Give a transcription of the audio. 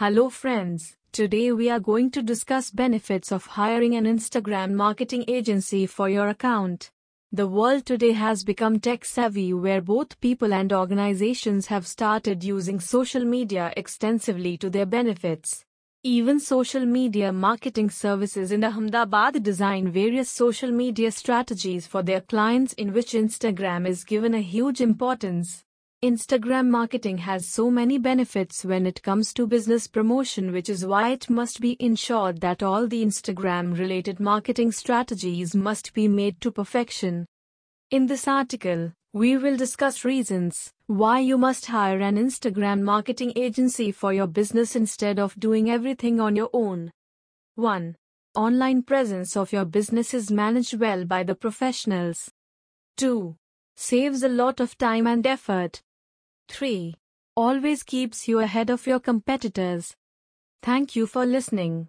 Hello friends, today we are going to discuss benefits of hiring an Instagram marketing agency for your account. The world today has become tech-savvy where both people and organizations have started using social media extensively to their benefits. Even social media marketing services in Ahmedabad design various social media strategies for their clients in which Instagram is given a huge importance. Instagram marketing has so many benefits when it comes to business promotion, which is why it must be ensured that all the Instagram related marketing strategies must be made to perfection. In this article, we will discuss reasons why you must hire an Instagram marketing agency for your business instead of doing everything on your own. 1. Online presence of your business is managed well by the professionals. 2. Saves a lot of time and effort. 3. Always keeps you ahead of your competitors. Thank you for listening.